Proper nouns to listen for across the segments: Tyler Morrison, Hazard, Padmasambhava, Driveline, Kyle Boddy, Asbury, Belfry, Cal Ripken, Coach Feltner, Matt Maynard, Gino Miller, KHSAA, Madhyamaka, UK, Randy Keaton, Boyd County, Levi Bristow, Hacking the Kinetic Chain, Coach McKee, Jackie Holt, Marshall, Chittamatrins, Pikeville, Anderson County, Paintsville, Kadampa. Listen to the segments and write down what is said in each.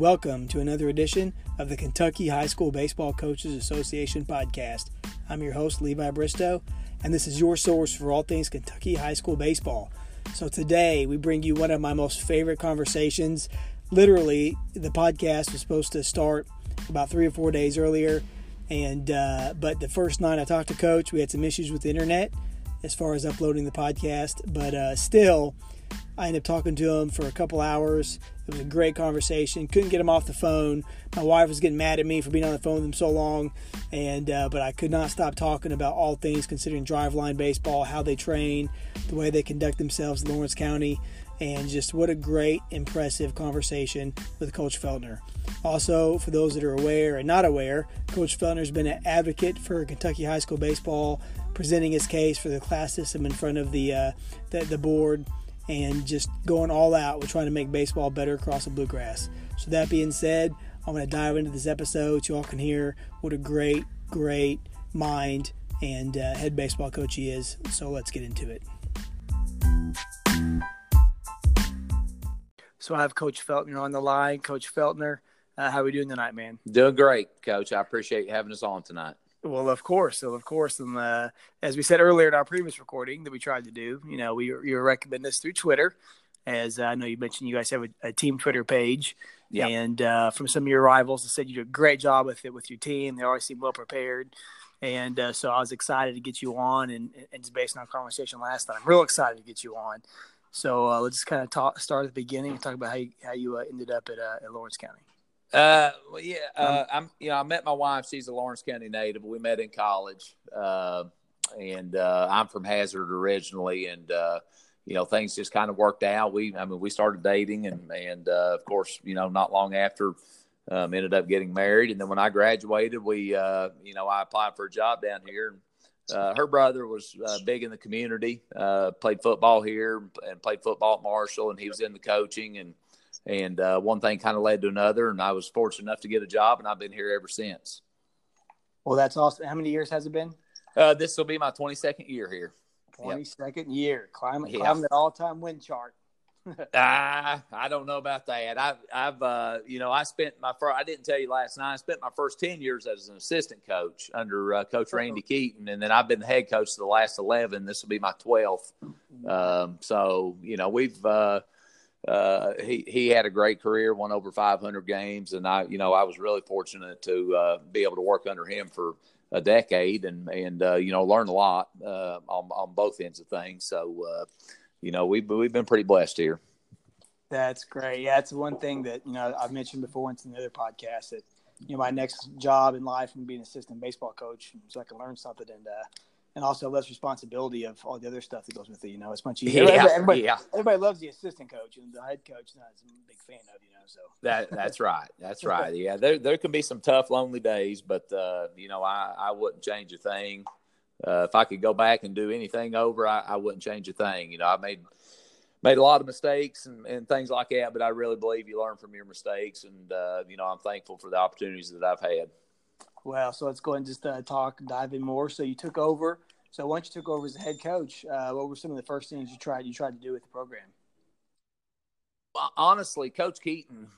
Welcome to another edition of the Kentucky High School Baseball Coaches Association podcast. I'm your host, Levi Bristow, and this is your source for all things Kentucky high school baseball. So today we bring you one of my most favorite conversations. Literally, the podcast was supposed to start about 3 or 4 days earlier, and but the first night I talked to Coach, we had some issues with the internet as far as uploading the podcast, but still, I ended up talking to him for a couple hours. It was a great conversation. Couldn't get him off the phone. My wife was getting mad at me for being on the phone with him so long, and but I could not stop talking about all things considering Driveline baseball, how they train, the way they conduct themselves in Lawrence County, and just what a great, impressive conversation with Coach Feltner. Also, for those that are aware and not aware, Coach Feltner's been an advocate for Kentucky high school baseball, presenting his case for the class system in front of the board, and just going all out with trying to make baseball better across the bluegrass. So that being said, I'm going to dive into this episode so y'all can hear what a great, great mind and head baseball coach he is. So let's get into it. So I have Coach Feltner on the line. Coach Feltner, how are we doing tonight, man? Doing great, Coach. I appreciate you having us on tonight. Well, of course. And as we said earlier in our previous recording that we tried to do, you know, we recommend this through Twitter. As I know you mentioned, you guys have a team Twitter page. Yeah. And from some of your rivals, they said you did a great job with it, with your team. They always seem well prepared. And so I was excited to get you on. And just based on our conversation last time, I'm real excited to get you on. So let's just kind of start at the beginning and talk about how you ended up at Lawrence County. I met my wife. She's a Lawrence County native. We met in college, and I'm from Hazard originally, and things just kind of worked out. We started dating, and of course, not long after, ended up getting married. And then when I graduated, I applied for a job down here. Her brother was big in the community, played football here and played football at Marshall, and he was in the coaching and one thing kind of led to another, and I was fortunate enough to get a job, and I've been here ever since. Well, that's awesome. How many years has it been? This will be my 22nd year here. 22nd yep. year. Climbing the all-time win chart. I don't know about that. I didn't tell you last night, I spent my first 10 years as an assistant coach under Coach Randy Keaton, and then I've been the head coach the last 11. This will be my 12th. He had a great career, won over 500 games, and I was really fortunate to be able to work under him for a decade and learn a lot on both ends of things. So we've been pretty blessed here. That's great. Yeah, it's one thing that I've mentioned before in some other podcasts that my next job in life would be an assistant baseball coach, so I can learn something and also less responsibility of all the other stuff that goes with it. It's much easier. Yeah, everybody loves the assistant coach, and the head coach not as a big fan of. So that's right. That's right. Yeah, there can be some tough, lonely days, but I wouldn't change a thing. If I could go back and do anything over, I wouldn't change a thing. I made a lot of mistakes and things like that, but I really believe you learn from your mistakes, and I'm thankful for the opportunities that I've had. Well, so let's go ahead and just dive in more. So you took over. So once you took over as a head coach, what were some of the first things you tried to do with the program? Honestly, Coach Keaton,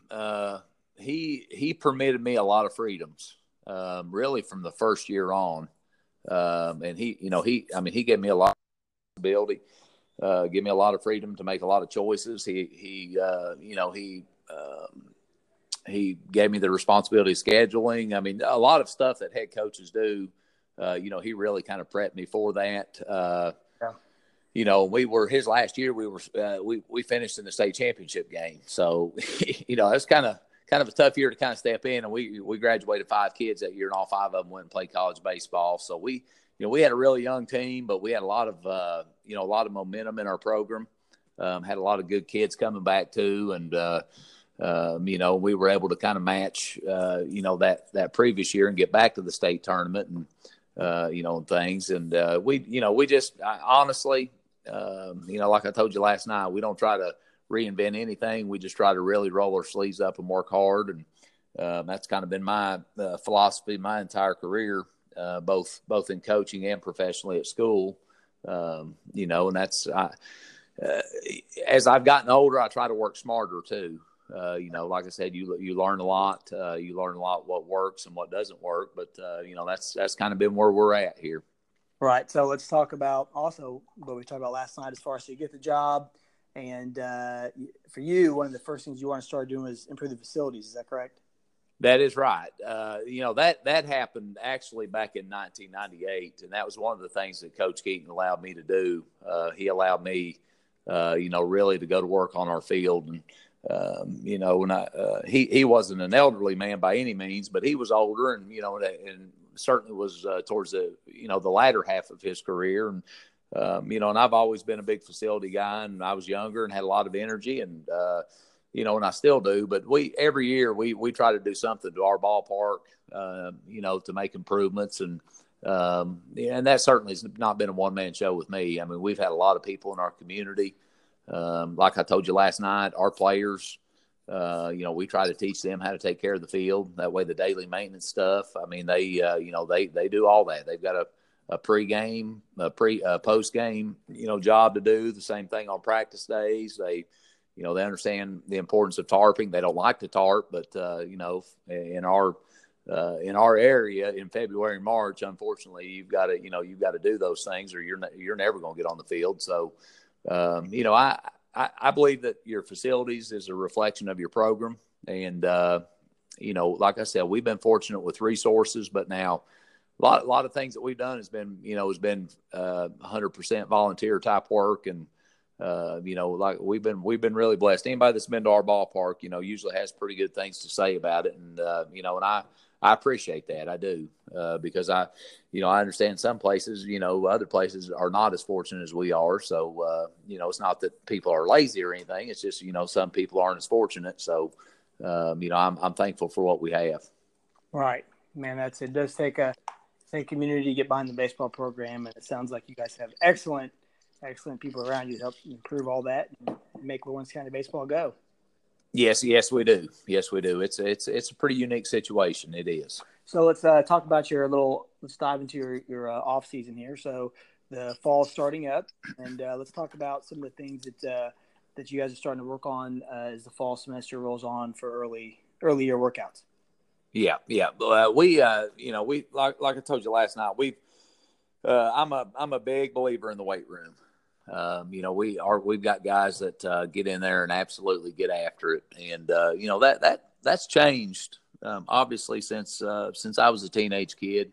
he permitted me a lot of freedoms, really from the first year on. And he gave me a lot of responsibility, gave me a lot of freedom to make a lot of choices. He gave me the responsibility of scheduling. I mean, a lot of stuff that head coaches do, he really kind of prepped me for that. Yeah. His last year, we finished in the state championship game. So, that's kind of a tough year to kind of step in. And we graduated 5 kids that year, and all 5 of them went and played college baseball. So we had a really young team, but we had a lot of, a lot of momentum in our program. Had a lot of good kids coming back too. And, we were able to kind of match, that previous year and get back to the state tournament and things. And, like I told you last night, we don't try to reinvent anything. We just try to really roll our sleeves up and work hard. And, that's kind of been my philosophy, my entire career, both in coaching and professionally at school. As I've gotten older, I try to work smarter too. You know, like I said, you learn a lot. You learn a lot what works and what doesn't work. But, you know, that's kind of been where we're at here. Right. So let's talk about also what we talked about last night as far as so you get the job. And for you, one of the first things you want to start doing is improve the facilities. Is that correct? That is right. You know, that happened actually back in 1998, and that was one of the things that Coach Keaton allowed me to do. He allowed me, you know, really to go to work on our field. And, you know, when he wasn't an elderly man by any means, but he was older and, you know, and certainly was towards the, you know, the latter half of his career. And, you know, and I've always been a big facility guy, and I was younger and had a lot of energy and, you know, and I still do, but every year we try to do something to our ballpark, you know, to make improvements. And that certainly has not been a one-man show with me. I mean, we've had a lot of people in our community. Like I told you last night, our players, you know, we try to teach them how to take care of the field. That way, the daily maintenance stuff, I mean, they, you know, they do all that. They've got a pregame, a postgame, you know, job to do. The same thing on practice days. You know, they understand the importance of tarping. They don't like to tarp, but, you know, in our area in February and March, unfortunately, you've got to do those things or you're never going to get on the field. So, you know, I believe that your facilities is a reflection of your program. And, you know, like I said, we've been fortunate with resources, but now a lot of things that we've done has been, you know, 100% volunteer type work. And, you know, like we've been really blessed. Anybody that's been to our ballpark, you know, usually has pretty good things to say about it. And, you know, and I appreciate that. I do, because you know, I understand some places, you know, other places are not as fortunate as we are. So, you know, it's not that people are lazy or anything. It's just, you know, some people aren't as fortunate. So, you know, I'm thankful for what we have. Right, man. It does take a community to get behind the baseball program. And it sounds like you guys have excellent people around you to help improve all that and make Lawrence County baseball go. Yes, we do. Yes, we do. It's a pretty unique situation. It is. So let's talk about let's dive into your off season here. So the fall's starting up, and let's talk about some of the things that you guys are starting to work on as the fall semester rolls on for early year workouts. Yeah. We you know, we like I told you last night, I'm a big believer in the weight room. You know, we've got guys that get in there and absolutely get after it, and you know that's changed obviously since I was a teenage kid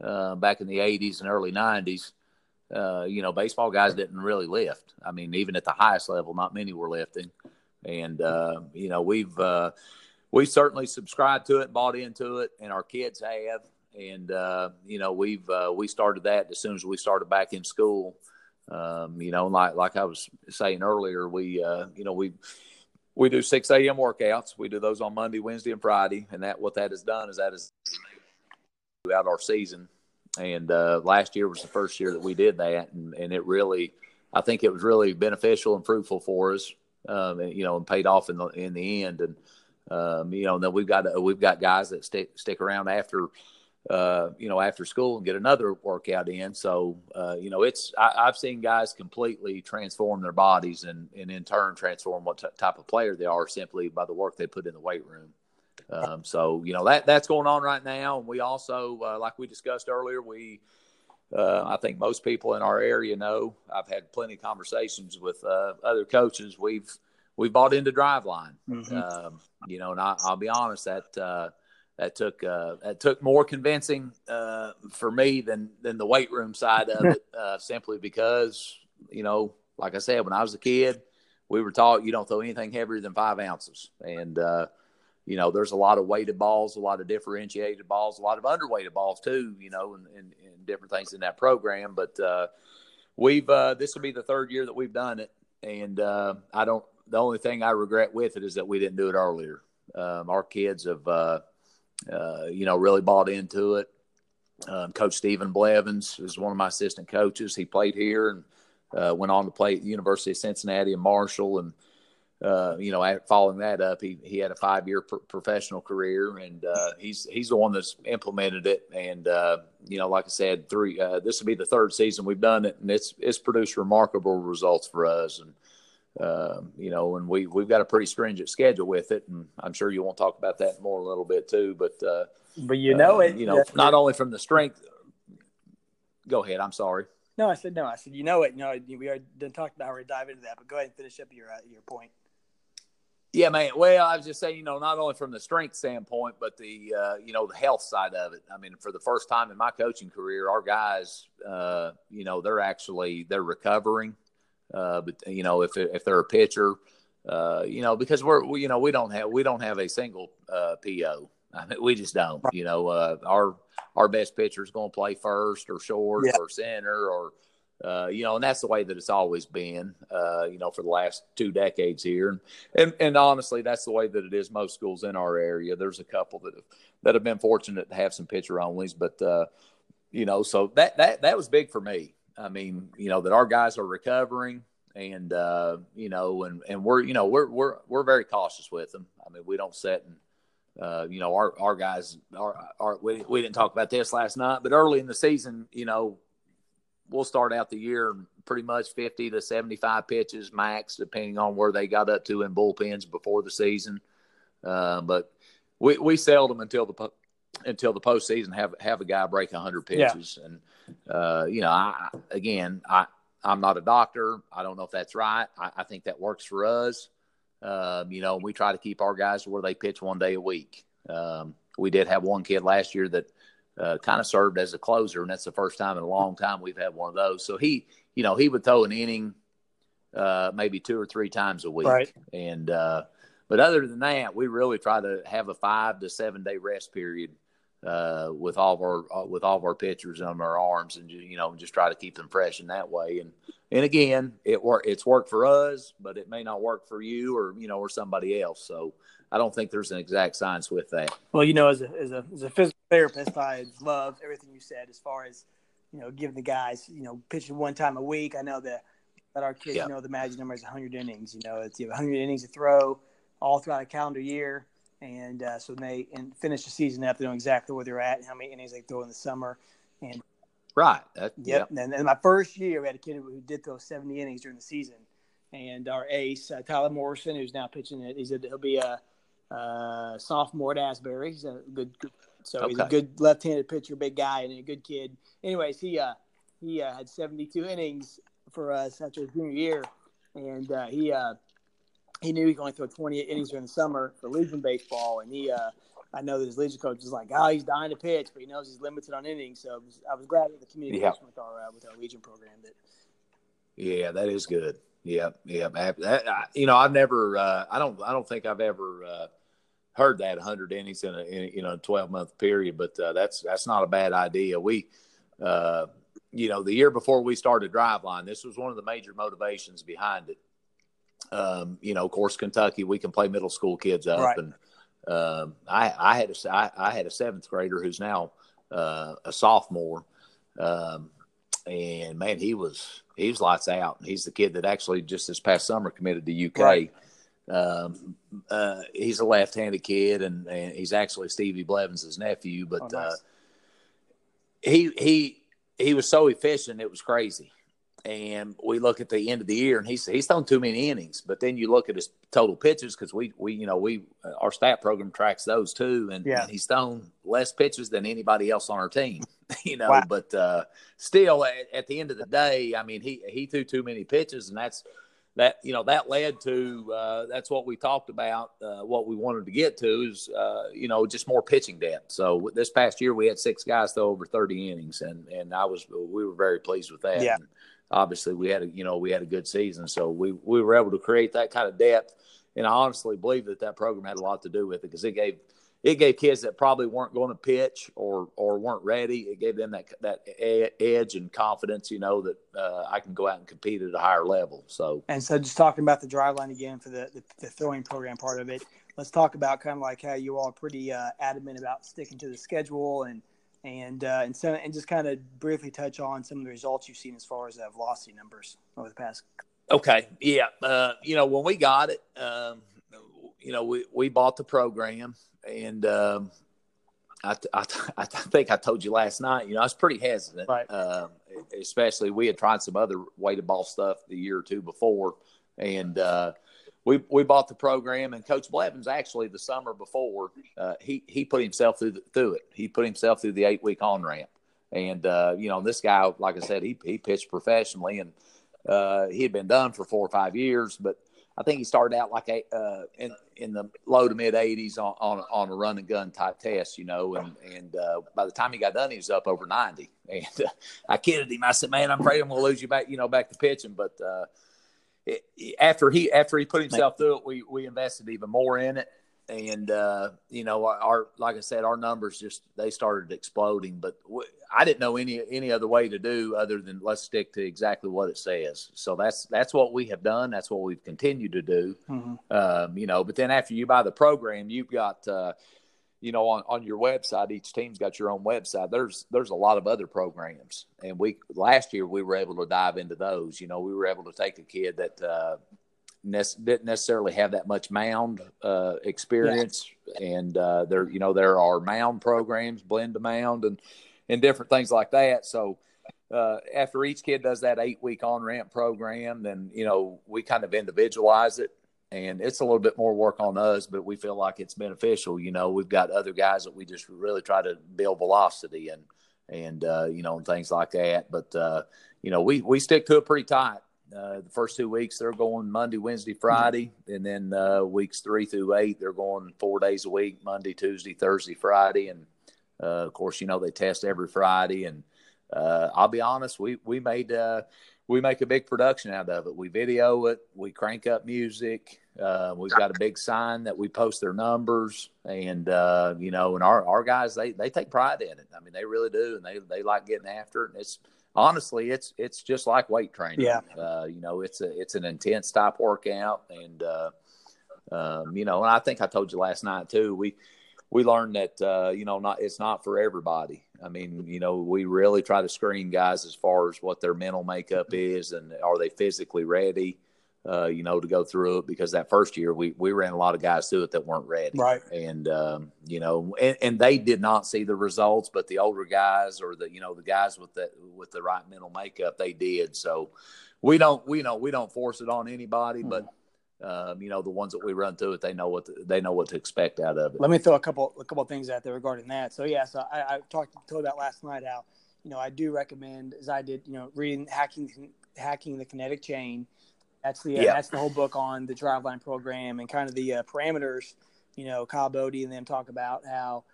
back in the 80s and early 90s. You know, baseball guys didn't really lift. I mean, even at the highest level, not many were lifting, and you know we've certainly subscribed to it, bought into it, and our kids have, and you know we started that as soon as we started back in school. You know, like I was saying earlier, we, you know, we do 6 a.m. workouts. We do those on Monday, Wednesday, and Friday. And what that has done is that is throughout our season. And last year was the first year that we did that. And it really, I think it was really beneficial and fruitful for us, and, you know, and paid off in the end. And, you know, and then we've got guys that stick around after you know, after school and get another workout in. So, you know, I've seen guys completely transform their bodies and in turn transform what type of player they are simply by the work they put in the weight room. So, you know, that's going on right now. And we also, like we discussed earlier, I think most people in our area know, I've had plenty of conversations with other coaches. We've bought into Driveline, you know, and I'll be honest that, That took more convincing for me than the weight room side of it, simply because, you know, like I said, when I was a kid, we were taught you don't throw anything heavier than 5 ounces. And, you know, there's a lot of weighted balls, a lot of differentiated balls, a lot of underweighted balls too, you know, and different things in that program. But this will be the third year that we've done it. And the only thing I regret with it is that we didn't do it earlier. Our kids have, you know, really bought into it. Coach Stephen Blevins is one of my assistant coaches. He played here and went on to play at the University of Cincinnati and Marshall. And, you know, following that up, he had a 5-year professional career, and he's the one that's implemented it. And, you know, like I said, this will be the third season we've done it, and it's produced remarkable results for us. And, you know, and we've got a pretty stringent schedule with it, and I'm sure you want to talk about that more a little bit too. But you know it, you know, not only from the strength. Go ahead. I'm sorry. No, I said you know it. No, we already talked about how we dive into that, but go ahead and finish up your point. Yeah, man. Well, I was just saying, you know, not only from the strength standpoint, but the you know, the health side of it. I mean, for the first time in my coaching career, our guys, you know, they're recovering. But you know, if they're a pitcher, you know, because we don't have a single PO. I mean, we just don't. You know, our best pitcher is going to play first or short or center or. You know, and that's the way that it's always been, you know, for the last 2 decades here. And honestly, that's the way that it is most schools in our area. There's a couple that have been fortunate to have some pitcher-onlys. But, you know, so that was big for me. I mean, you know, that our guys are recovering and, you know, and we're, you know, we're very cautious with them. I mean, we don't set and, you know, our guys are – we didn't talk about this last night, but early in the season, you know, we'll start out the year pretty much 50 to 75 pitches max, depending on where they got up to in bullpens before the season. But we seldom until the postseason have a guy break 100 pitches. Yeah. And, you know, I'm not a doctor. I don't know if that's right. I think that works for us. You know, we try to keep our guys where they pitch 1 day a week. We did have one kid last year that, kind of served as a closer, and that's the first time in a long time we've had one of those. So he, you know, he would throw an inning maybe 2 or 3 times a week. Right. And but other than that, we really try to have a 5 to 7 day rest period with all of our pitchers on our arms, and you know, just try to keep them fresh in that way. And again, it's worked for us, but it may not work for you or you know or somebody else. So I don't think there's an exact science with that. Well, you know, as a physical therapist, I love everything you said as far as, you know, giving the guys, you know, pitching 1 time a week. I know that our kids, you know, the magic number is 100 innings. You know, it's you have 100 innings to throw all throughout a calendar year. And so when they finish the season up, they know exactly where they're at and how many innings they throw in the summer. And right. And my first year, we had a kid who did throw 70 innings during the season. And our ace, Tyler Morrison, who's now pitching it, he said he'll be a sophomore at Asbury. He's a good so okay. He's a good left-handed pitcher, big guy, and a good kid. Anyways, he had 72 innings for us after his junior year, and he knew he could only throw 28 innings during the summer for Legion baseball, and he I know that his Legion coach was like, oh, he's dying to pitch, but he knows he's limited on innings, so I was glad that the communication with our Legion program. That is good. Yeah. You know, I've never I don't think I've ever heard that 100 innings in a you know 12-month period, but that's not a bad idea. We, you know, the year before we started Driveline, this was one of the major motivations behind it. You know, of course, Kentucky, we can play middle school kids up, right. And I had a 7th grader who's now a sophomore, and man, he was lights out. He's the kid that actually just this past summer committed to UK. Right. He's a left-handed kid, and he's actually Stephen Blevins' nephew, but nice. He was so efficient, it was crazy. And we look at the end of the year, and he's thrown too many innings. But then you look at his total pitches, because our stat program tracks those too, and he's thrown less pitches than anybody else on our team. You know, wow. But still, at the end of the day, I mean, he threw too many pitches, and that's. That, you know, that led to that's what we talked about, what we wanted to get to is, you know, just more pitching depth. So this past year we had 6 guys throw over 30 innings, and we were very pleased with that. Yeah. And obviously we had a good season. So we were able to create that kind of depth. And I honestly believe that program had a lot to do with it, because it gave kids that probably weren't going to pitch or weren't ready. It gave them that edge and confidence, you know, that I can go out and compete at a higher level. So just talking about the Driveline again for the throwing program part of it, let's talk about kind of like how you all are pretty adamant about sticking to the schedule and just kind of briefly touch on some of the results you've seen as far as velocity numbers over the past. Okay, yeah, you know, when we got it, you know, we bought the program. And I think I told you last night, you know, I was pretty hesitant, right. Especially we had tried some other weighted ball stuff the year or two before, And we bought the program, and Coach Blevins actually the summer before he put himself through it. He put himself through the 8-week on ramp, and you know, this guy, like I said, he pitched professionally, and he had been done for 4 or 5 years, but I think he started out like in the low to mid 80s on a run and gun type test, you know, and by the time he got done, he was up over 90. And I kidded him. I said, "Man, I'm afraid I'm going to lose you back, you know, back to pitching." But after he put himself through it, we invested even more in it, and you know, our, like I said, our numbers just, they started exploding. But I didn't know any other way to do other than let's stick to exactly what it says. So that's what we have done. That's what we've continued to do. Mm-hmm. You know, but then after you buy the program, you've got, you know, on your website, each team's got your own website. There's a lot of other programs. And last year we were able to dive into those. You know, we were able to take a kid that, didn't necessarily have that much mound experience, and there, you know, there are mound programs, blend to mound, and different things like that. So after each kid does that 8-week on-ramp program, then, you know, we kind of individualize it, and it's a little bit more work on us, but we feel like it's beneficial. You know, we've got other guys that we just really try to build velocity and you know, and things like that. But you know, we stick to it pretty tight. The first 2 weeks, they're going Monday, Wednesday, Friday, and then weeks 3 through 8, they're going 4 days a week, Monday, Tuesday, Thursday, Friday. And, of course, you know, they test every Friday. And I'll be honest, we make a big production out of it. We video it. We crank up music. We've got a big sign that we post their numbers. And, you know, and our guys, they take pride in it. I mean, they really do, and they like getting after it. And it's – honestly, it's just like weight training. Yeah. You know, it's an intense type workout, and you know, and I think I told you last night too. We learned that you know, it's not for everybody. I mean, you know, we really try to screen guys as far as what their mental makeup is, and are they physically ready, you know, to go through it. Because that first year, we ran a lot of guys through it that weren't ready, right? And you know, and they did not see the results, but the older guys, or the, you know, the guys with the right mental makeup, they did. So we don't force it on anybody, but you know, the ones that we run through it, they know what to expect out of it. Let me throw a couple of things out there regarding that. So yeah, so I told that last night, Al. You know, I do recommend, as I did, you know, reading Hacking the Kinetic Chain. That's the that's the whole book on the Driveline program, and kind of the parameters. You know, Kyle Boddy and them talk about how,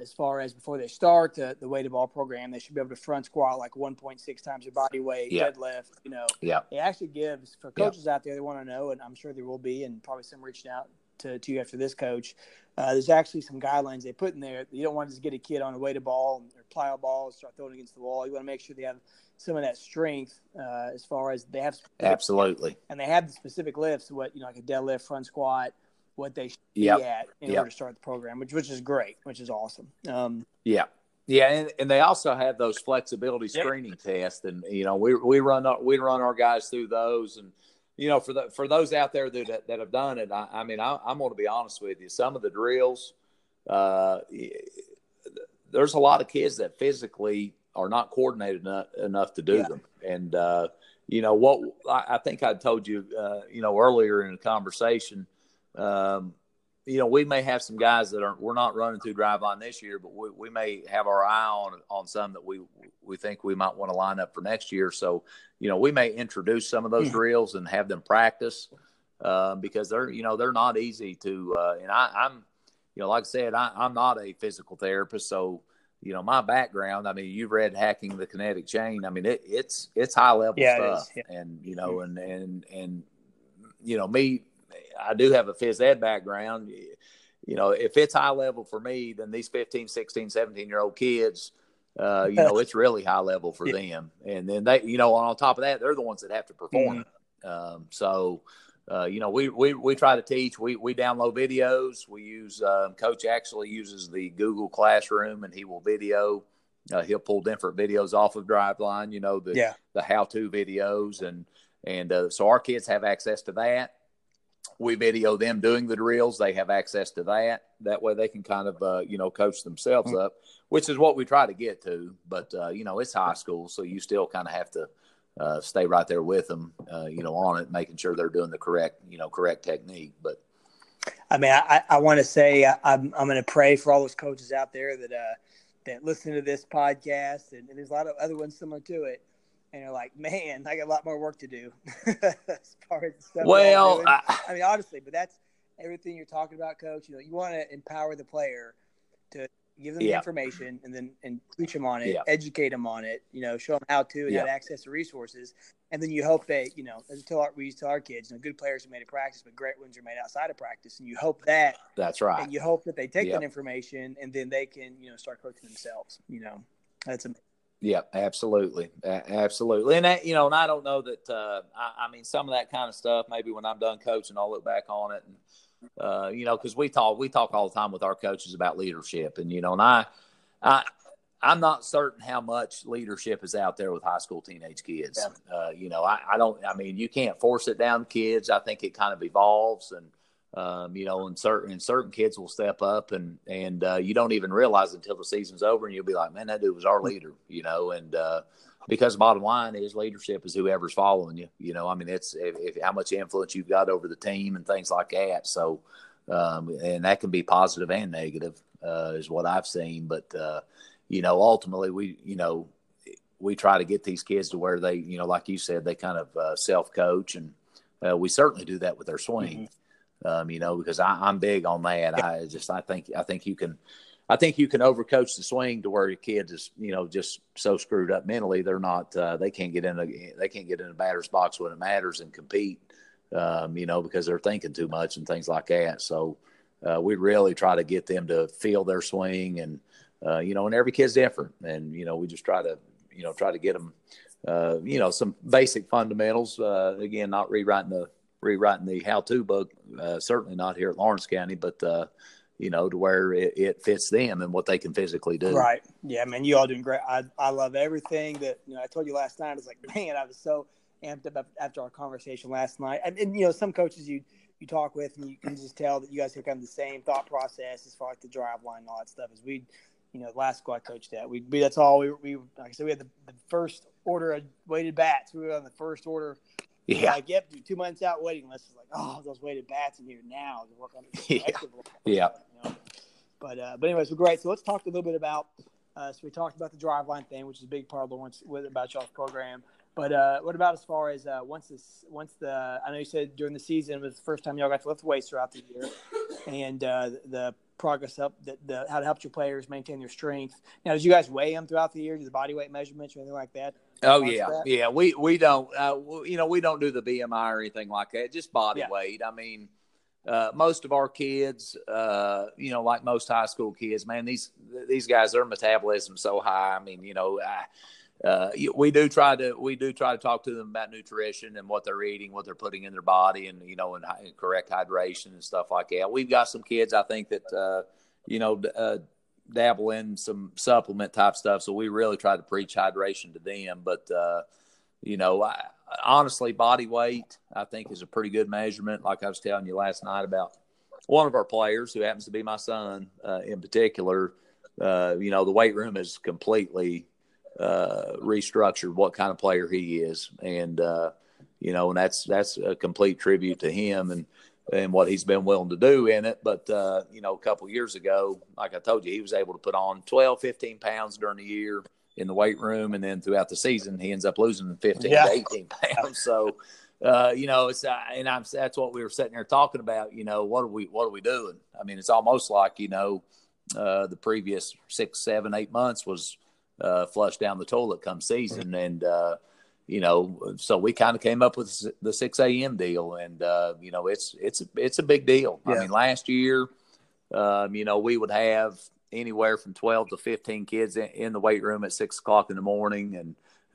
as far as before they start the weighted ball program, they should be able to front squat like 1.6 times your body weight, deadlift. You know, it actually gives for coaches out there that want to know, and I'm sure there will be, and probably some reaching out to you after this, Coach. There's actually some guidelines they put in there. You don't want to just get a kid on a weighted ball or plyo ball and start throwing against the wall. You want to make sure they have some of that strength, as far as they have. Absolutely. And they have the specific lifts, what, you know, like a deadlift, front squat, what they should be at in order to start the program, which is great, which is awesome. Yeah. And they also have those flexibility screening tests. And, you know, we run our guys through those. And, you know, for those out there that have done it, I mean, I'm going to be honest with you. Some of the drills, there's a lot of kids that physically are not coordinated enough to do them. And, you know, what I think I told you, you know, earlier in the conversation, you know, we may have some guys that we're not running through Driveline this year, but we may have our eye on some that we think we might want to line up for next year. So, you know, we may introduce some of those drills and have them practice, because they're, you know, they're not easy to, and I'm, you know, like I said, I'm not a physical therapist. So, you know, my background, I mean, you've read Hacking the Kinetic Chain. I mean, it's high level stuff. And, you know, and, you know, me, I do have a phys ed background. You know, if it's high level for me, then these 15, 16, 17-year-old kids, you know, it's really high level for them. And then they, you know, on top of that, they're the ones that have to perform. Mm-hmm. So, you know, we try to teach. We download videos. We use Coach actually uses the Google Classroom, and he will video. He'll pull different videos off of Driveline, you know, the how-to videos. And so our kids have access to that. We video them doing the drills. They have access to that. That way they can kind of, you know, coach themselves up, which is what we try to get to. But, you know, it's high school, so you still kind of have to stay right there with them, on it, making sure they're doing the correct technique. But I mean, I want to say I'm going to pray for all those coaches out there that listen to this podcast, and there's a lot of other ones similar to it, and you're like, man, I got a lot more work to do. As far as stuff I mean, honestly, but that's everything you're talking about, Coach. You want to empower the player to give them the information and teach them on it, educate them on it, show them how to, and have access to resources. And then you hope that, we used to tell our kids, good players are made in practice, but great ones are made outside of practice. And you hope that. That's right. And you hope that they take that information and then they can, start coaching themselves, that's amazing. Yeah, absolutely. Absolutely. And that, and I don't know that, some of that kind of stuff, maybe when I'm done coaching, I'll look back on it and, because we talk all the time with our coaches about leadership, and I'm not certain how much leadership is out there with high school teenage kids. Yeah. You can't force it down kids. I think it kind of evolves, and certain kids will step up, and you don't even realize until the season's over, and you'll be like, man, that dude was our leader, because bottom line is leadership is whoever's following you. It's how much influence you've got over the team and things like that. So, and that can be positive and negative, is what I've seen. But, ultimately we try to get these kids to where they, like you said, they kind of self-coach. And we certainly do that with their swing, because I'm big on that. I think you can – I think you can overcoach the swing to where your kid is, just so screwed up mentally they're not they can't get in a batter's box when it matters and compete, because they're thinking too much and things like that. So we really try to get them to feel their swing, and and every kid's different, and we just try to get them some basic fundamentals. Again, not rewriting the how-to book, certainly not here at Lawrence County, but. To where it fits them and what they can physically do. Right. Yeah, man, you all doing great. I love everything that, I told you last night. It's like, man, I was so amped up after our conversation last night. And some coaches you talk with, and you can just tell that you guys have kind of the same thought process as far as the driveline and all that stuff. As we, the last squad coach that we that's all we like I said, we had the first order of weighted bats. We were on the first order. Yeah. Like, yep, 2 months out waiting list. It's like, oh, those weighted bats in here now to work on the But anyways, we're great. So let's talk a little bit about so we talked about the driveline thing, which is a big part of Lawrence about y'all's program. But what about as far as once I know you said during the season was the first time y'all got to lift the weights throughout the year, and the progress up how to help your players maintain their strength. Now, did you guys weigh them throughout the year? Do the body weight measurements or anything like that? We don't we don't do the BMI or anything like that, just body weight. I mean, most of our kids, like most high school kids, man, these guys, their metabolism's so high. I mean, we do try to talk to them about nutrition and what they're eating, what they're putting in their body, and and correct hydration and stuff like that. We've got some kids, I think, that dabble in some supplement type stuff, so we really try to preach hydration to them. But honestly, body weight I think is a pretty good measurement. Like I was telling you last night about one of our players who happens to be my son, in particular, the weight room is completely restructured what kind of player he is, and and that's a complete tribute to him and what he's been willing to do in it. But, a couple years ago, like I told you, he was able to put on 12, 15 pounds during the year in the weight room. And then throughout the season, he ends up losing 15 to 18 pounds. So, that's what we were sitting there talking about. What are we doing? I mean, it's almost like, the previous 6, 7, 8 months was flushed down the toilet come season. And, so we kind of came up with the 6 a.m. deal, and it's a big deal. Yeah. I mean, last year, we would have anywhere from 12 to 15 kids in the weight room at 6 o'clock in the morning.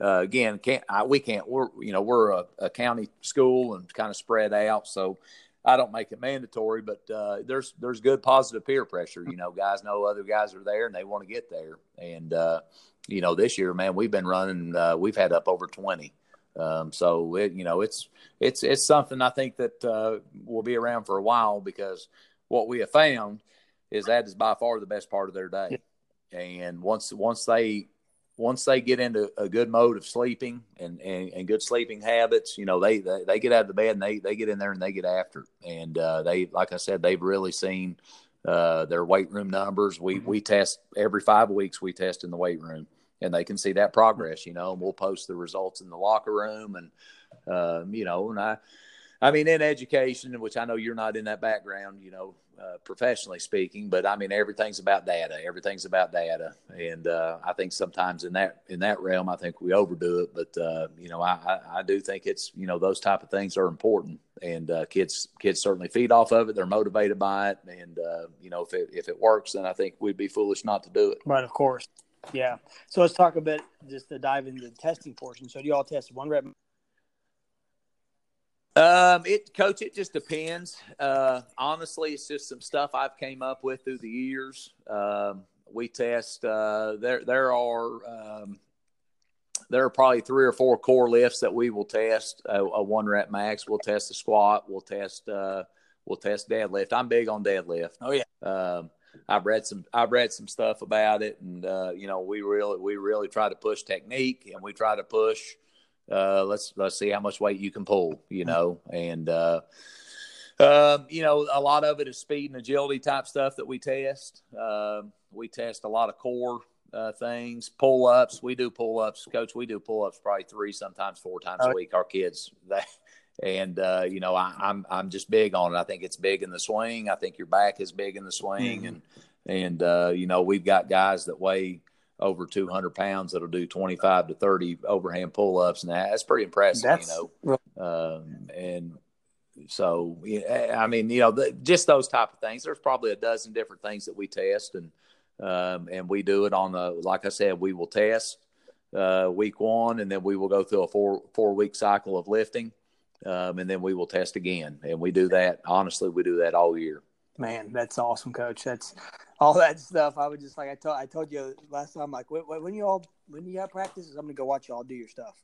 And again, we're a county school and kind of spread out, so I don't make it mandatory. But there's good positive peer pressure. Guys know other guys are there and they want to get there, and. This year, man, we've been running. We've had up over 20. So it's something I think that will be around for a while, because what we have found is that is by far the best part of their day. And once they once they get into a good mode of sleeping and good sleeping habits, you know, they get out of the bed and they get in there and they get after it. And they, like I said, they've really seen their weight room numbers. We test every 5 weeks. We test in the weight room, and they can see that progress. You know, and we'll post the results in the locker room, and you know, and I mean, in education, which I know you're not in that background, you know, professionally speaking, but I mean, everything's about data. And I think sometimes in that realm, I think we overdo it, but you know, I do think it's, you know, those type of things are important, and kids certainly feed off of it. They're motivated by it. And you know, if it works, then I think we'd be foolish not to do it. Right. Of course. Yeah. So let's talk a bit, just to dive into the testing portion. So do you all test one rep? It just depends. Honestly, it's just some stuff I've came up with through the years. We test, there are probably 3 or 4 core lifts that we will test. A 1 rep max. We'll test the squat. We'll test deadlift. I'm big on deadlift. Oh yeah. I've read some stuff about it, and you know, we really try to push technique, and we try to push, let's see how much weight you can pull, you know, and, you know, a lot of it is speed and agility type stuff that we test. We test a lot of core, things, pull-ups. We do pull-ups, Coach. We do pull-ups probably 3, sometimes 4 times a week, our kids. And, you know, I'm just big on it. I think it's big in the swing. I think your back is big in the swing. And you know, we've got guys that weigh over 200 pounds that'll do 25 to 30 overhand pull-ups, and that's pretty impressive, you know. And so, I mean, you know, just those type of things. There's probably a dozen different things that we test, and we do it on the, like I said, we will test week 1, and then we will go through a four-week cycle of lifting, and then we will test again. And we do that, honestly, we do that all year. Man, that's awesome, Coach. That's all that stuff. I would just, like I told you last time, like, when you all practices, I'm gonna go watch y'all do your stuff.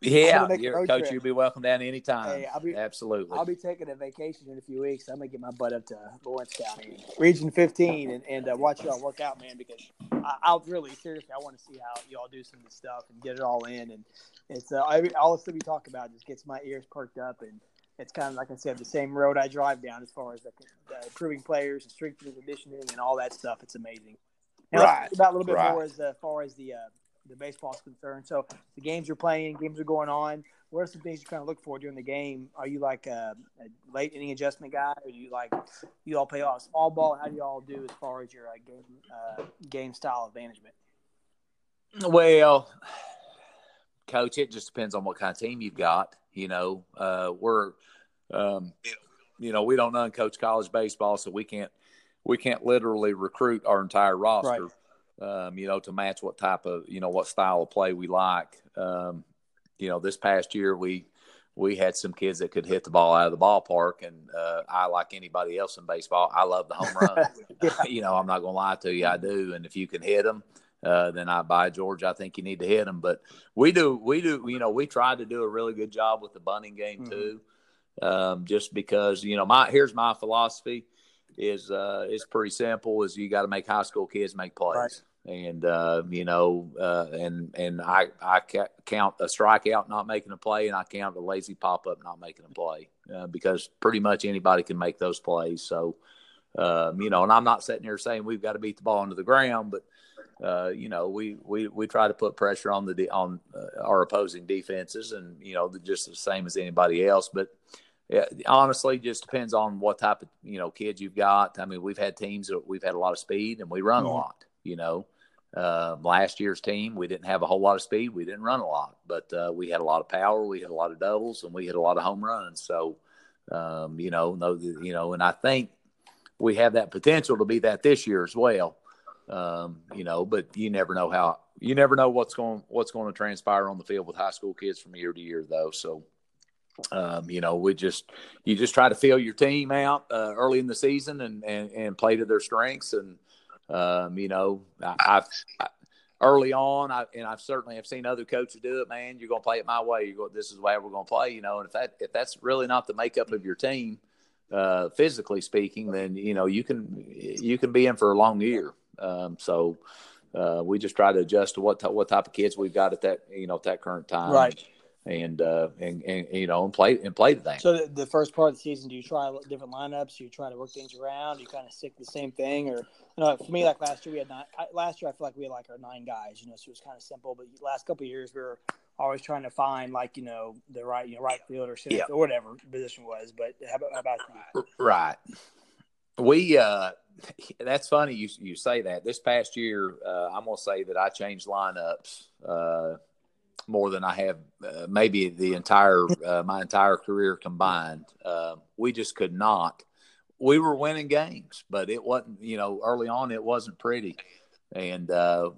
Yeah, Coach, you'll be welcome down anytime. Hey, I'll be taking a vacation in a few weeks. I'm gonna get my butt up to Lawrence County, Region 15, and watch y'all work out, man. Because I want to see how y'all do some of this stuff and get it all in. And it's all the stuff we talk about just gets my ears perked up. And it's kind of, like I said, the same road I drive down as far as the improving players and strength and conditioning and all that stuff. It's amazing. Now, right. Let's talk about a little bit more as far as the baseball is concerned. So the games you're playing, games are going on. What are some things you kind of look for during the game? Are you like a late inning adjustment guy? Or you all play a lot of small ball? How do you all do as far as your game style of management? Well, Coach, it just depends on what kind of team you've got. You know, we're, you know, we don't uncoach college baseball, so we can't literally recruit our entire roster, you know, to match what type of, you know, what style of play we like. You know, this past year we had some kids that could hit the ball out of the ballpark, and I, like anybody else in baseball, I love the home run. You know, I'm not going to lie to you, I do. And if you can hit them, then by George, I think you need to hit them. But we do, you know, we tried to do a really good job with the bunting game too, just because, you know, here's my philosophy is pretty simple: is you got to make high school kids make plays, and you know, and I count a strikeout not making a play, and I count a lazy pop up not making a play, because pretty much anybody can make those plays. So, you know, and I'm not sitting here saying we've got to beat the ball into the ground, but you know, we try to put pressure on our opposing defenses, and, you know, just the same as anybody else. But honestly, just depends on what type of, you know, kids you've got. I mean, we've had teams that we've had a lot of speed, and we run a lot, you know. Last year's team, we didn't have a whole lot of speed. We didn't run a lot, but we had a lot of power. We had a lot of doubles, and we hit a lot of home runs. So, you know, and I think we have that potential to be that this year as well. You know, but you never know what's going to transpire on the field with high school kids from year to year, though. So, you know, you just try to fill your team out early in the season and play to their strengths. And, you know, I've certainly have seen other coaches do it, man. You're going to play it my way. This is the way we're going to play, you know. And if that's really not the makeup of your team, physically speaking, then, you know, you can be in for a long year. So, we just try to adjust to what type of kids we've got at that, you know, at that current time. Right. And you know, and play the thing. So the first part of the season, do you try different lineups? Do you try to work things around? Do you kind of stick to the same thing? Or, you know, for me, like last year, I feel like we had like our 9 guys, you know, so it was kind of simple. But the last couple of years, we were always trying to find, like, you know, the right, you know, right field or center, yeah, or whatever position was. But how about you? Right. We that's funny you say that. This past year, I'm gonna say that I changed lineups more than I have maybe the entire my entire career combined. We just could not. We were winning games, but it wasn't, you know, early on it wasn't pretty, and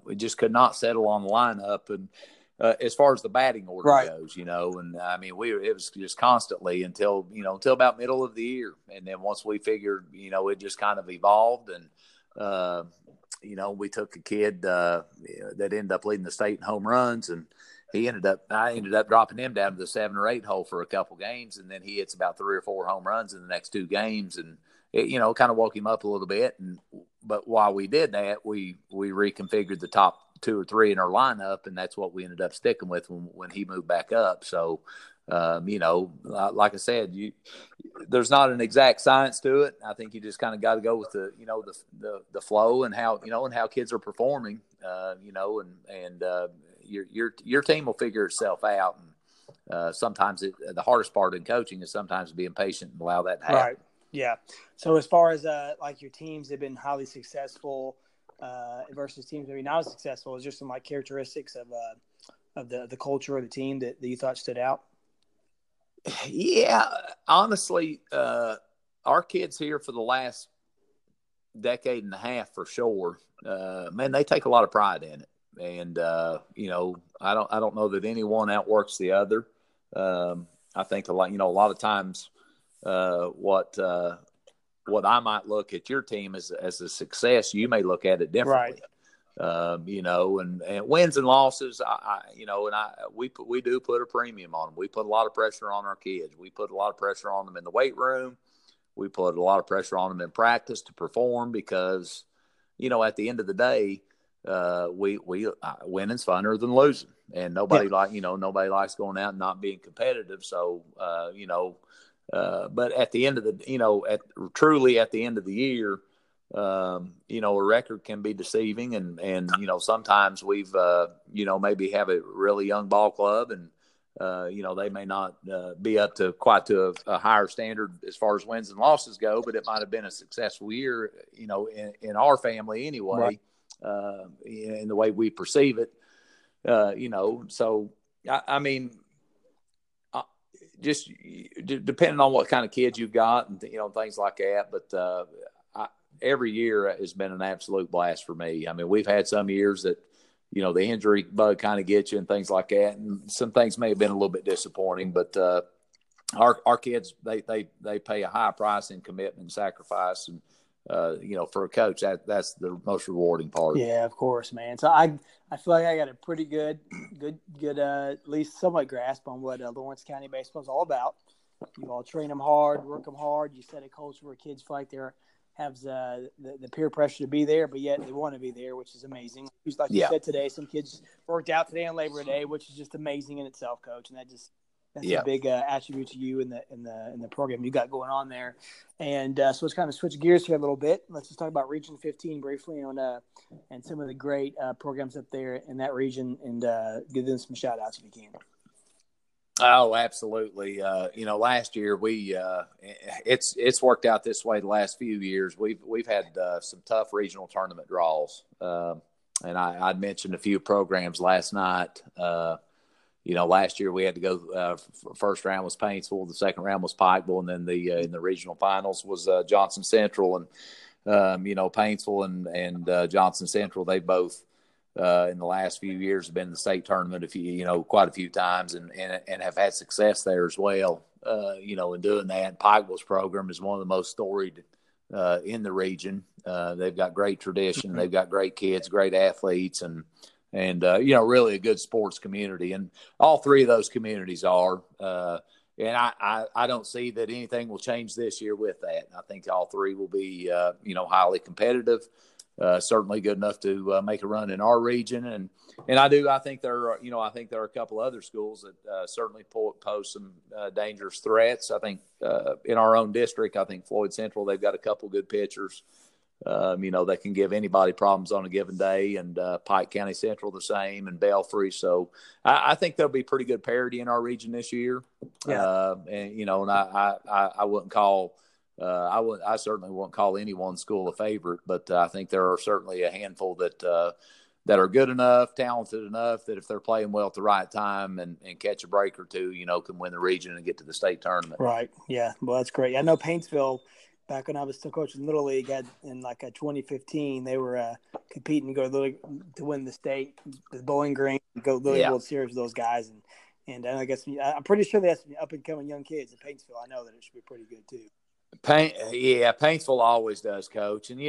we just could not settle on the lineup. And as far as the batting order right. goes, you know, and I mean, it was just constantly until about middle of the year, and then once we figured, you know, it just kind of evolved, and you know, we took a kid that ended up leading the state in home runs, and I ended up dropping him down to the 7 or 8 hole for a couple games, and then he hits about 3 or 4 home runs in the next 2 games, and it, you know, kind of woke him up a little bit. And but while we did that, we reconfigured the top 2 or 3 in our lineup, and that's what we ended up sticking with when he moved back up. So, you know, like I said, there's not an exact science to it. I think you just kind of got to go with the, you know, the flow and how, you know, and how kids are performing, you know, and your team will figure itself out. And sometimes the hardest part in coaching is sometimes being patient and allow that to happen. Right. Yeah. So as far as like your teams, they've been highly successful versus teams maybe not as successful. Is there some like characteristics of the culture of the team that you thought stood out? Yeah, honestly, our kids here for the last decade and a half for sure, man, they take a lot of pride in it. And, you know, I don't know that any one outworks the other. I think a lot of times what I might look at your team as a success, you may look at it differently, right. You know, and wins and losses, we do put a premium on them. We put a lot of pressure on our kids. We put a lot of pressure on them in the weight room. We put a lot of pressure on them in practice to perform because, you know, at the end of the day, winning's funner than losing, and nobody yeah. Nobody likes going out and not being competitive. So, but at the end of the, you know, truly at the end of the year, you know, a record can be deceiving, and, you know, sometimes we've, you know, maybe have a really young ball club, and, you know, they may not be up to quite to a higher standard as far as wins and losses go, but it might've been a successful year, you know, in our family anyway. Right. In the way we perceive it, you know, so I mean, just depending on what kind of kids you've got and, you know, things like that. But every year has been an absolute blast for me. I mean, we've had some years that, you know, the injury bug kind of gets you and things like that. And some things may have been a little bit disappointing, but our kids, they pay a high price in commitment and sacrifice, and, you know, for a coach, that's the most rewarding part. Yeah, of course, man. So I feel like I got a pretty good, at least somewhat grasp on what Lawrence County baseball is all about. You all train them hard, work them hard. You set a culture where kids feel like they have the peer pressure to be there, but yet they want to be there, which is amazing. Like you yeah. said today, some kids worked out today on Labor Day, which is just amazing in itself, Coach. And that's yeah. a big attribute to you in the program you got going on there, and so let's kind of switch gears here a little bit. Let's just talk about Region 15 briefly and some of the great programs up there in that region, and give them some shout outs if you can. Oh, absolutely! You know, last year it's worked out this way the last few years. We've had some tough regional tournament draws, and I mentioned a few programs last night. You know, last year we had to go. First round was Paintsville, the second round was Pikeville, and then the in the regional finals was Johnson Central. And you know, Paintsville and Johnson Central, they both in the last few years have been in the state tournament quite a few times, and have had success there as well. You know, in doing that, and Pikeville's program is one of the most storied in the region. They've got great tradition, they've got great kids, great athletes, and you know, really a good sports community. And all three of those communities are. And I don't see that anything will change this year with that. I think all three will be, you know, highly competitive. certainly good enough to make a run in our region. And I think there are a couple other schools that certainly pose some dangerous threats. I think in our own district, I think Floyd Central, they've got a couple good pitchers, that can give anybody problems on a given day, and Pike County Central the same, and Belfry. So I think there'll be pretty good parity in our region this year. Yeah. I certainly wouldn't call any one school a favorite, but I think there are certainly a handful that are good enough, talented enough, that if they're playing well at the right time and catch a break or two, can win the region and get to the state tournament. Right. Yeah. Well, that's great. I know Paintsville, back when I was still coaching Little League in 2015, they were competing to go to win the state, the Bowling Green, go Little League World Series with those guys. And I guess I'm pretty sure they have some up-and-coming young kids in Paintsville. I know that it should be pretty good, too. Paintsville always does, Coach. And,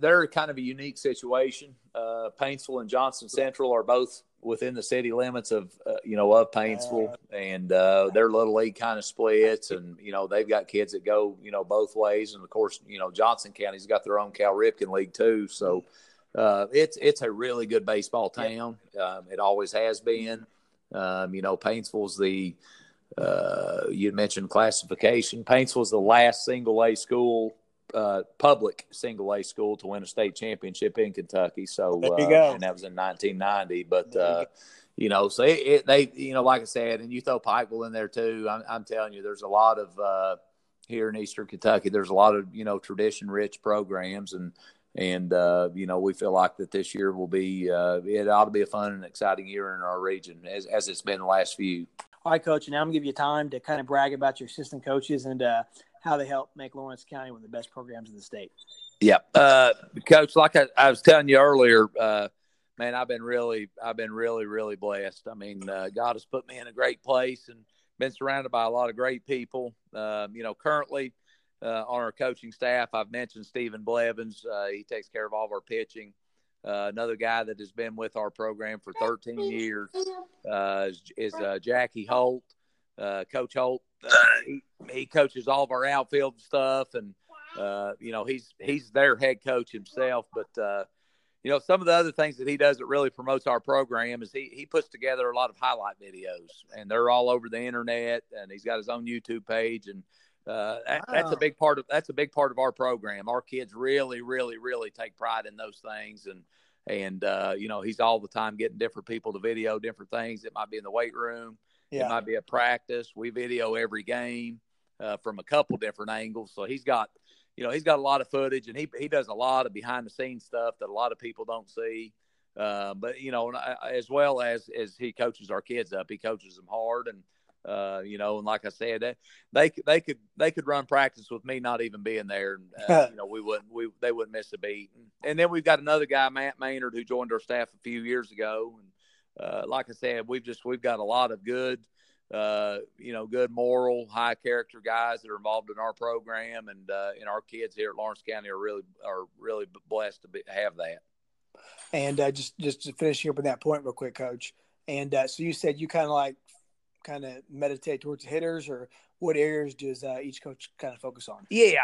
they're kind of a unique situation. Paintsville and Johnson Central are both within the city limits of Paintsville, and their Little League kind of splits, and, they've got kids that go, both ways. And, of course, Johnson County's got their own Cal Ripken League, too. So it's a really good baseball town. It always has been. Paintsville's the – you mentioned classification. Paintsville's the last single-A school, public single-A school, to win a state championship in Kentucky. So there you go. And that was in 1990. But, so they like I said, and you throw Pikeville in there too. I'm telling you, there's a lot of here in Eastern Kentucky, there's a lot of, tradition-rich programs. And we feel like that this year will be it ought to be a fun and exciting year in our region, as it's been the last few. All right, Coach, and now I'm going to give you time to kind of brag about your assistant coaches and how they help make Lawrence County one of the best programs in the state. Yeah. Coach, like I was telling you earlier, man, I've been really, really blessed. I mean, God has put me in a great place and been surrounded by a lot of great people. Currently on our coaching staff, I've mentioned Stephen Blevins. He takes care of all of our pitching. Another guy that has been with our program for 13 years is Jackie Holt. Coach Holt, he coaches all of our outfield stuff, and he's their head coach himself. But some of the other things that he does that really promotes our program is he puts together a lot of highlight videos, and they're all over the internet. And he's got his own YouTube page, and that's a big part of our program. Our kids really, really, really take pride in those things. And he's all the time getting different people to video different things. It might be in the weight room. Yeah. It might be a practice. We video every game from a couple different angles. So he's got a lot of footage, and he does a lot of behind the scenes stuff that a lot of people don't see. As well as he coaches our kids up, he coaches them hard, and like I said, they could run practice with me not even being there. And, they wouldn't miss a beat. And then we've got another guy, Matt Maynard, who joined our staff a few years ago. And like I said, we've got a lot of good, good moral, high character guys that are involved in our program, and our kids here at Lawrence County are really blessed to have that. And just finishing up with that point real quick, Coach. And so you said you kind of meditate towards hitters, or what areas does each coach kind of focus on? Yeah.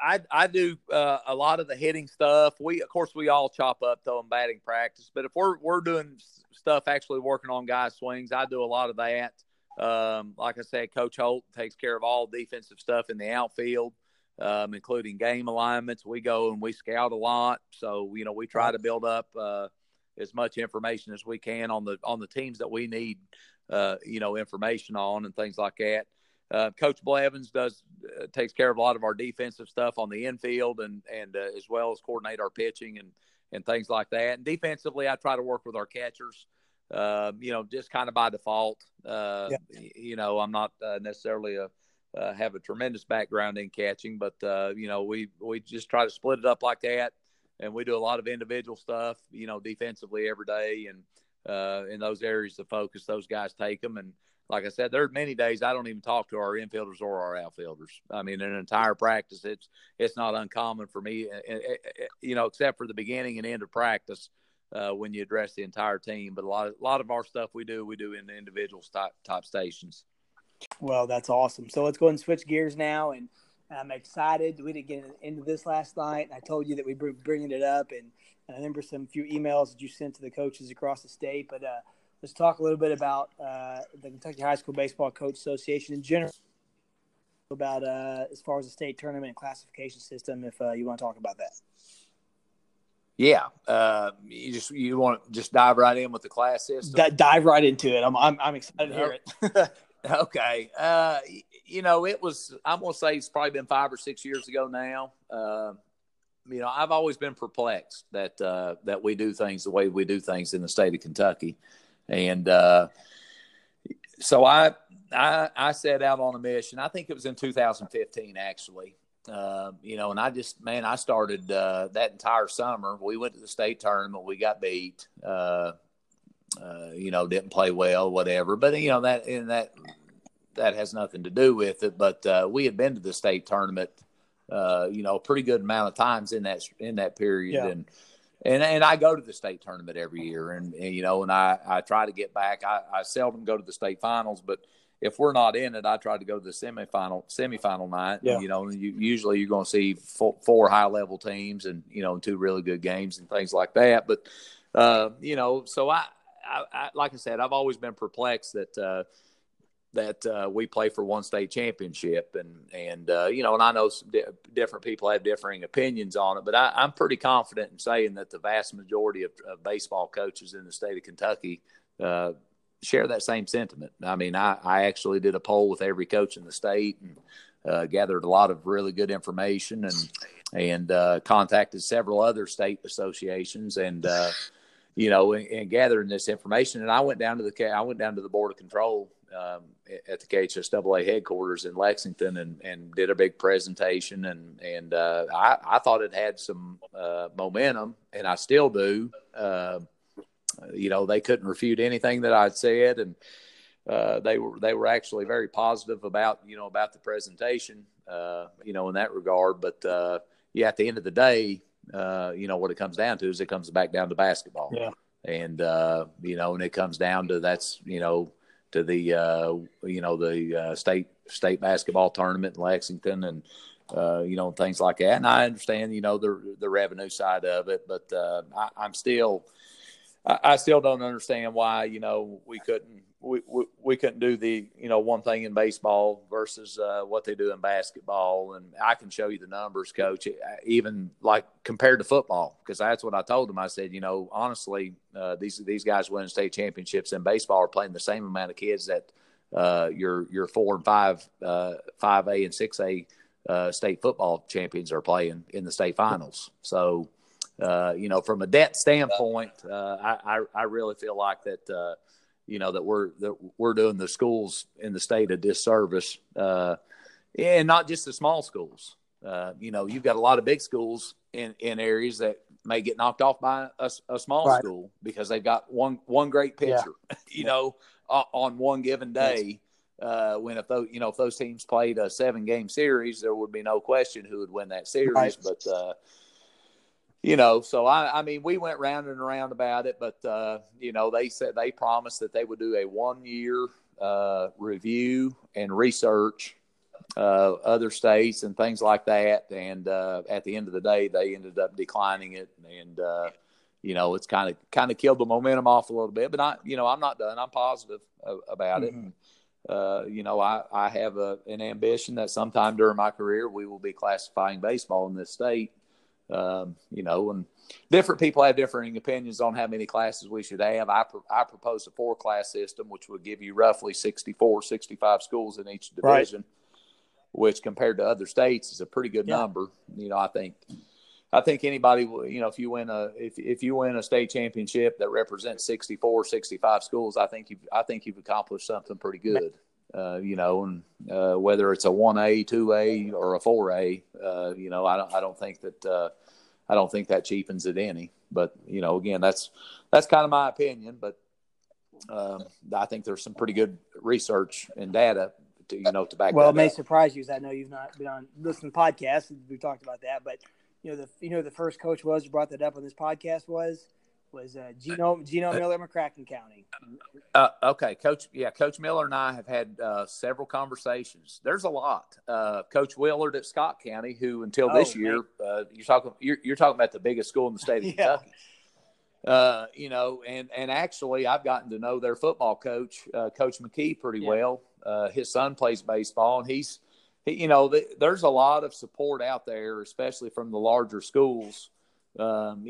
I do a lot of the hitting stuff. Of course we all chop up throwing batting practice, but if we're doing stuff, actually working on guys' swings, I do a lot of that. Like I said, Coach Holt takes care of all defensive stuff in the outfield, including game alignments. We go and we scout a lot. So, we try to build up as much information as we can on the teams that we need, information on and things like that. Coach Blevins takes care of a lot of our defensive stuff on the infield and as well as coordinate our pitching and things like that. And defensively, I try to work with our catchers, just kind of by default. I'm not necessarily have a tremendous background in catching, but we just try to split it up like that. And we do a lot of individual stuff, defensively every day. And, in those areas of focus, those guys take them. And like I said, there are many days I don't even talk to our infielders or our outfielders. I mean, in an entire practice, it's not uncommon for me, except for the beginning and end of practice when you address the entire team. But a lot of our stuff we do in individual top stations. Well, that's awesome. So let's go ahead and switch gears now and I'm excited. We didn't get into this last night. I told you that we were bringing it up, and I remember some few emails that you sent to the coaches across the state. But let's talk a little bit about the Kentucky High School Baseball Coach Association in general, about as far as the state tournament classification system, if you want to talk about that. Yeah, you want to just dive right in with the class system. Dive right into it. I'm excited to hear it. Okay, it was. I'm gonna say it's probably been 5 or 6 years ago now. I've always been perplexed that we do things the way we do things in the state of Kentucky, and so I set out on a mission. I think it was in 2015, actually. And I started that entire summer. We went to the state tournament. We got beat. Didn't play well, whatever. But that has nothing to do with it. But we had been to the state tournament, a pretty good amount of times in that period, yeah. And I go to the state tournament every year, and I try to get back. I seldom go to the state finals, but if we're not in it, I try to go to the semifinal night. Yeah. Usually you're going to see four high-level teams and, 2 really good games and things like that. But, so I like I said, I've always been perplexed that we play for one state championship, and I know some different people have differing opinions on it, but I'm pretty confident in saying that the vast majority of baseball coaches in the state of Kentucky share that same sentiment. I mean, I actually did a poll with every coach in the state and gathered a lot of really good information and contacted several other state associations and gathering this information. And I went down to the Board of Control at the KHSAA headquarters in Lexington and did a big presentation. I thought it had some momentum, and I still do. They couldn't refute anything that I'd said, and they were actually very positive about the presentation, in that regard. But at the end of the day, what it comes down to is it comes back down to basketball, yeah. And and it comes down to the state basketball tournament in Lexington and. Things like that, and I understand the revenue side of it, but I still don't understand why we couldn't do the one thing in baseball versus what they do in basketball. And I can show you the numbers, Coach, even like compared to football, because that's what I told them. I said, honestly, these guys winning state championships in baseball are playing the same amount of kids that your 4 and 5 5A and 6A. State football champions are playing in the state finals. So, from a debt standpoint, I really feel like that we're doing the schools in the state a disservice, and not just the small schools. You've got a lot of big schools in areas that may get knocked off by a small right. school because they've got one great pitcher, yeah. On one given day. If those teams played a 7-game series, there would be no question who would win that series. Right. But, so we went round and around about it, but, they said they promised that they would do a 1-year review and research other states and things like that. And at the end of the day, they ended up declining it. And, it's kind of killed the momentum off a little bit, but I'm not done. I'm positive about mm-hmm. it. I have an ambition that sometime during my career we will be classifying baseball in this state. And different people have differing opinions on how many classes we should have. I proposed a 4-class system, which would give you roughly 64, 65 schools in each division, right. which compared to other states is a pretty good yeah. number. I think anybody, if you win a state championship that represents 64, 65 schools, I think you've accomplished something pretty good. And whether it's a 1A, 2A, or a 4A, I don't think that cheapens it any. But again, that's kind of my opinion. But I think there's some pretty good research and data. To back. Well, it may surprise you, because I know you've not been on listening to podcasts. We've talked about that, but. The first coach who brought that up on this podcast was was Gino Miller, McCracken County. Okay, Coach. Yeah, Coach Miller and I have had several conversations. There's a lot. Coach Willard at Scott County, who until this year, you're talking about the biggest school in the state of Kentucky. And actually, I've gotten to know their football coach, Coach McKee, pretty well. His son plays baseball, and there's a lot of support out there, especially from the larger schools. That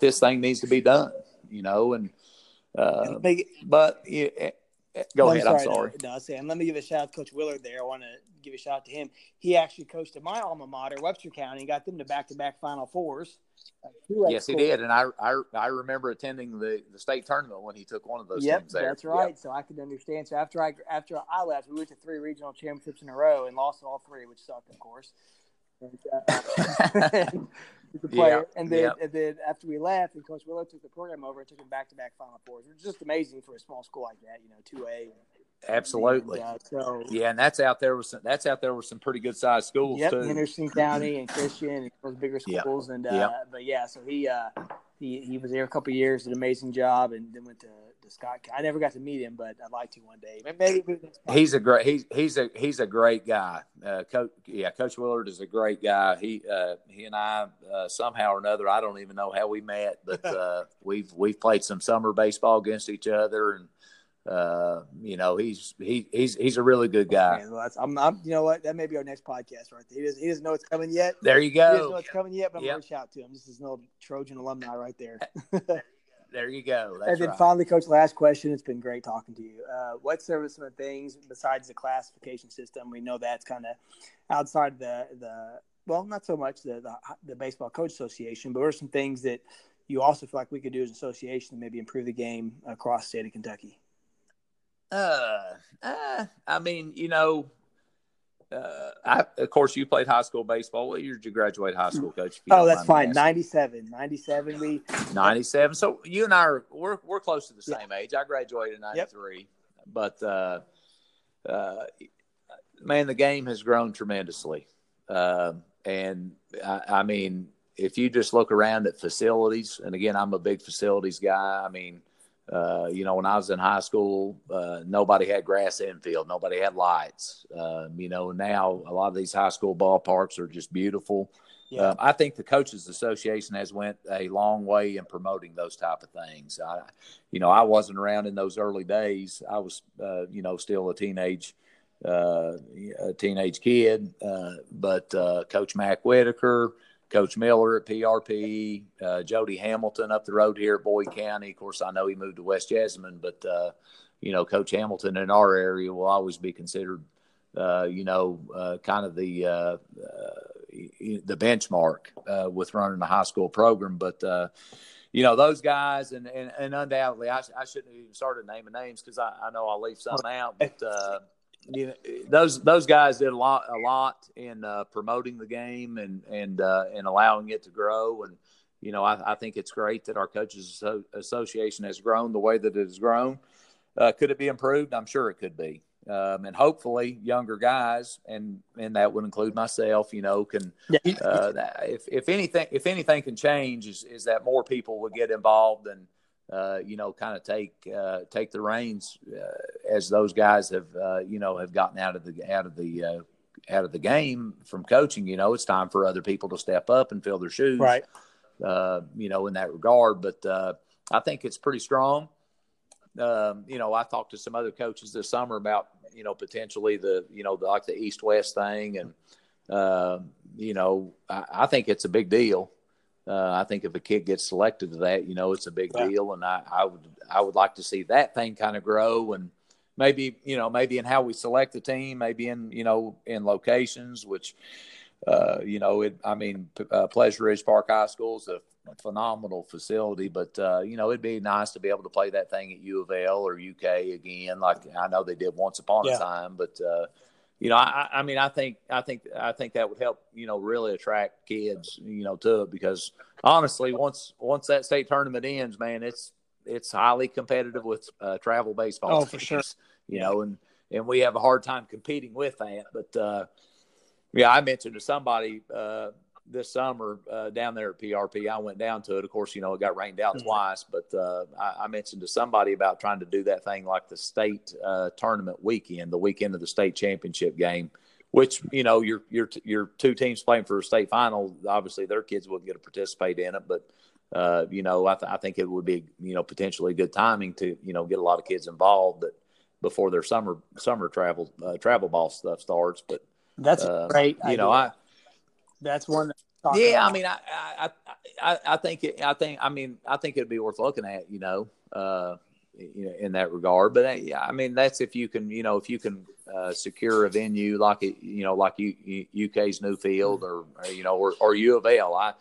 this thing needs to be done. Go ahead. I'm sorry. And let me give a shout out to Coach Willard there. I want to give a shout out to him. He actually coached at my alma mater, Webster County, and got them to back-to-back Final Fours. Yes, he did, and I remember attending the state tournament when he took one of those teams there. That's right. Yep. So I could understand. So after I left, we went to 3 regional championships in a row and lost all 3, which sucked, of course. And then after we left, and Coach Willow took the program over and took him back-to-back Final Fours. It was just amazing for a small school like that, 2A. Absolutely. And that's out there with some pretty good-sized schools too. Anderson County and Christian and those bigger schools. Yep. So he was there a couple of years, did an amazing job, and then went to Scott. I never got to meet him, but I'd like to one day. Maybe he's a great guy. Coach Willard is a great guy. He and I somehow or another, I don't even know how we met, but we've played some summer baseball against each other, and he's a really good guy. Okay, well, you know what? That may be our next podcast right there. He doesn't know it's coming yet. There you go. He doesn't know it's coming yet, but I'm going to reach out to him. This is an old Trojan alumni right there. There you go. That's right. Finally, Coach, last question. It's been great talking to you. What servicemen things besides the classification system? We know that's kind of outside not so much the Baseball Coach Association, but what are some things that you also feel like we could do as an association to maybe improve the game across the state of Kentucky? Of course, you played high school baseball. What year did you graduate high school, Coach? Oh, that's fine. 97. 97. So you and I we're close to the same age. I graduated in 93, but man, the game has grown tremendously. And if you just look around at facilities, and again, I'm a big facilities guy. When I was in high school, nobody had grass infield, nobody had lights. Now a lot of these high school ballparks are just beautiful. Yeah. I think the Coaches Association has went a long way in promoting those type of things. I wasn't around in those early days. I was, still a teenage kid. But Coach Mac Whitaker, Coach Miller at PRP, Jody Hamilton up the road here at Boyd County. Of course, I know he moved to West Jessamine, but, Coach Hamilton in our area will always be considered, kind of the benchmark with running a high school program. But, those guys, and undoubtedly, I shouldn't have even started naming names because I know I'll leave some out, but those guys did a lot in promoting the game and allowing it to grow. And I think it's great that our Coaches Association has grown the way that it has grown. Could it be improved? I'm sure it could be, and hopefully younger guys and that would include myself. If anything can change is that more people would get involved and. Kind of take the reins as those guys have gotten out of the game from coaching. It's time for other people to step up and fill their shoes, right? In that regard. But I think it's pretty strong. I talked to some other coaches this summer about potentially the East West thing, and I think it's a big deal. I think if a kid gets selected to that, it's a big deal, and I would like to see that thing kind of grow, and maybe in how we select the team, maybe in locations, which Pleasure Ridge Park High School is a phenomenal facility, but it'd be nice to be able to play that thing at U of L or UK again, like I know they did once upon a time, but. I think that would help, really attract kids, to it, because honestly, once that state tournament ends, man, it's highly competitive with travel baseball. Oh, for sure. And we have a hard time competing with that. But I mentioned to somebody this summer down there at PRP. I went down to it. Of course, you know, it got rained out twice, but I mentioned to somebody about trying to do that thing like the state tournament weekend, the weekend of the state championship game, which, you know, your two teams playing for a state final, obviously their kids wouldn't get to participate in it, but you know, I think it would be, you know, potentially good timing to, you know, get a lot of kids involved that before their summer travel ball stuff starts. But that's great. You know, that's one. Yeah, about. I mean, I think it'd be worth looking at, you know, in that regard. But I mean, that's if you can, you know, secure a venue like it, you know, like UK's new field or you know, or U of L.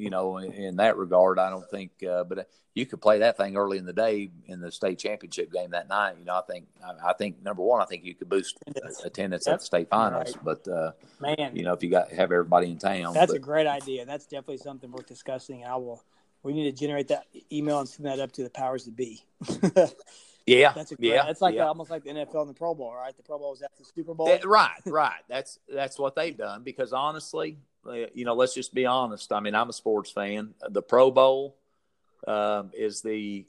You know, in that regard, I don't think but you could play that thing early in the day in the state championship game that night. You know, I think number one, I think you could boost attendance at the state finals. Right. But, man, you know, if you have everybody in town. That's a great idea. That's definitely something worth discussing. We need to generate that email and send that up to the powers that be. Yeah, that's like almost like the NFL and the Pro Bowl, right? The Pro Bowl is after the Super Bowl. Right. That's what they've done because honestly, you know, let's just be honest. I mean, I'm a sports fan. The Pro Bowl is the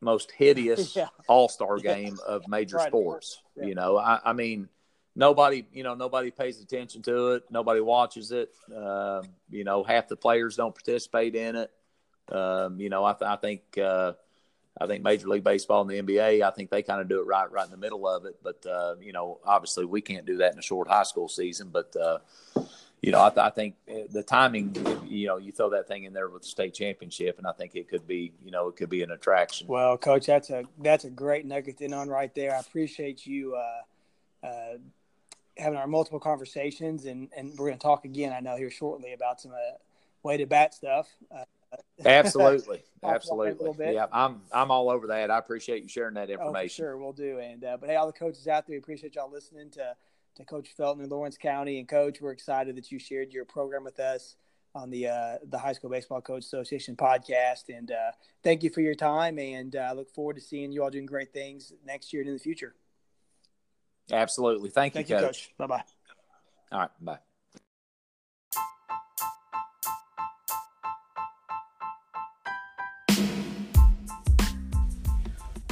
most hideous all-star game of major sports. Yeah. You know, I mean, nobody pays attention to it. Nobody watches it. You know, half the players don't participate in it. You know, I think Major League Baseball and the NBA, I think they kind of do it right in the middle of it. But, you know, obviously we can't do that in a short high school season. But, you know, I think the timing, you know, you throw that thing in there with the state championship, and I think it could be, you know, it could be an attraction. Well, Coach, that's a great nugget to end on right there. I appreciate you having our multiple conversations, and we're going to talk again, I know, here shortly about some way to bat stuff. Absolutely. Yeah, I'm all over that. I appreciate you sharing that information. Oh, sure, we'll do. And but hey, all the coaches out there, we appreciate y'all listening to Coach Feltner in Lawrence County. And Coach, we're excited that you shared your program with us on the High School Baseball Coach Association podcast. And thank you for your time. And I look forward to seeing you all doing great things next year and in the future. Absolutely. Thank you, Coach. Bye bye. All right. Bye.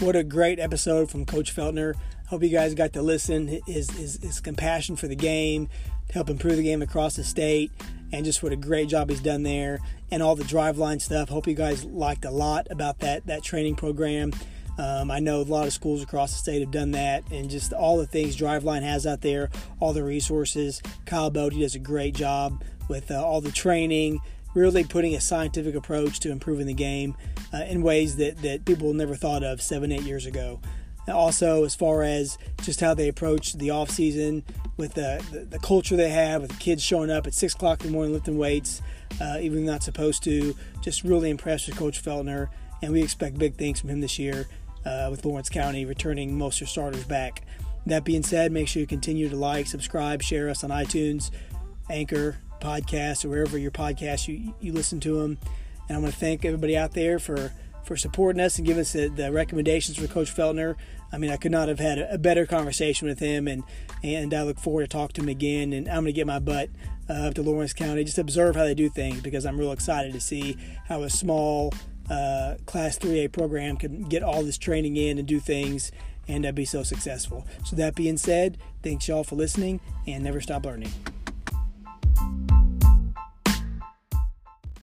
What a great episode from Coach Feltner. Hope you guys got to listen. His compassion for the game, to help improve the game across the state, and just what a great job he's done there. And all the Driveline stuff. Hope you guys liked a lot about that training program. I know a lot of schools across the state have done that, and just all the things Driveline has out there, all the resources. Kyle Boddy does a great job with all the training, really putting a scientific approach to improving the game in ways that people never thought of 7-8 years ago. And also, as far as just how they approach the off season with the culture they have, with the kids showing up at 6 o'clock in the morning lifting weights, even not supposed to, just really impressed with Coach Feltner, and we expect big things from him this year with Lawrence County returning most of their starters back. That being said, make sure you continue to like, subscribe, share us on iTunes, Anchor, Podcasts, or wherever your podcasts you listen to them. And I want to thank everybody out there for supporting us and giving us the recommendations for Coach Feltner. I mean, I could not have had a better conversation with him, and I look forward to talking to him again. And I'm going to get my butt up to Lawrence County, just observe how they do things, because I'm real excited to see how a small Class 3A program can get all this training in and do things and be so successful. So that being said, thanks y'all for listening, and never stop learning.